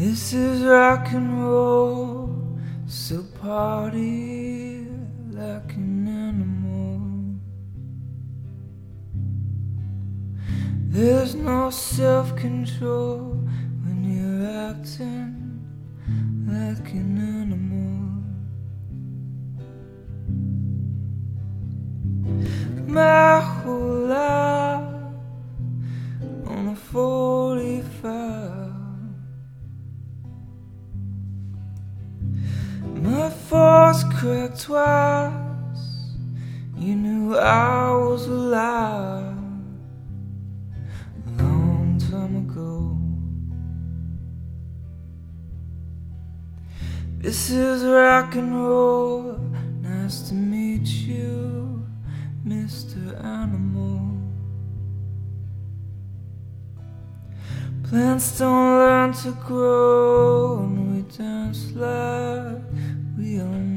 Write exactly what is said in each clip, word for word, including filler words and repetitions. This is rock and roll, so party like an animal. There's no self-control when you're acting like an animal. My whole life on a forty-five. My force cracked twice. You knew I was alive a long time ago. This is rock and roll. Nice to meet you, Mister Animal. Plants don't learn to grow, and we dance like we all know.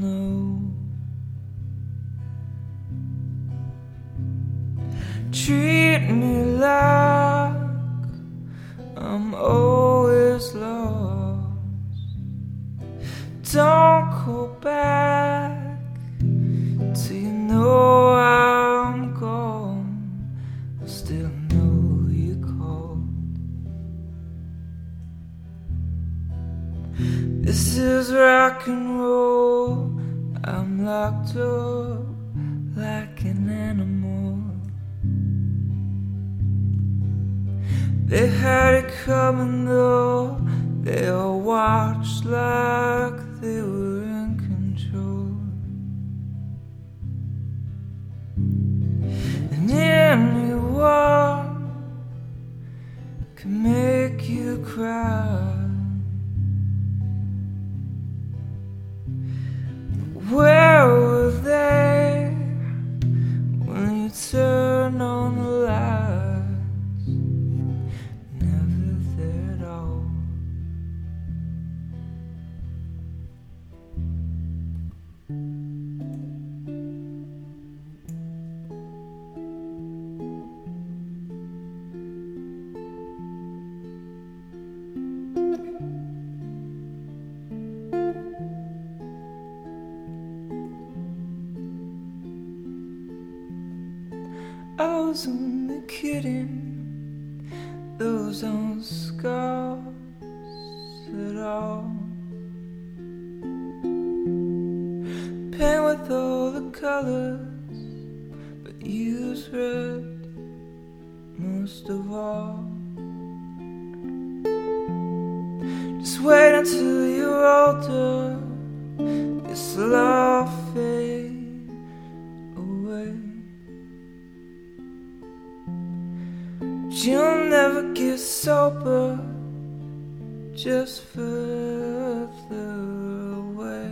Treat me like I'm always lost. Don't go back till you know I'm gone. I still know you called. This is rock and roll. I'm locked up like an animal. They had it coming though. They all watched like they were in control. And anyone can make you cry. Where were they when you turned on the lights? Never there at all. I was only kidding. Those aren't scars at all. Paint with all the colors, but use red most of all. Just wait until you're older. It's laughing. You'll never get sober just further away.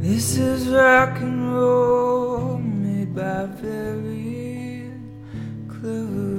This is rock and roll made by very clever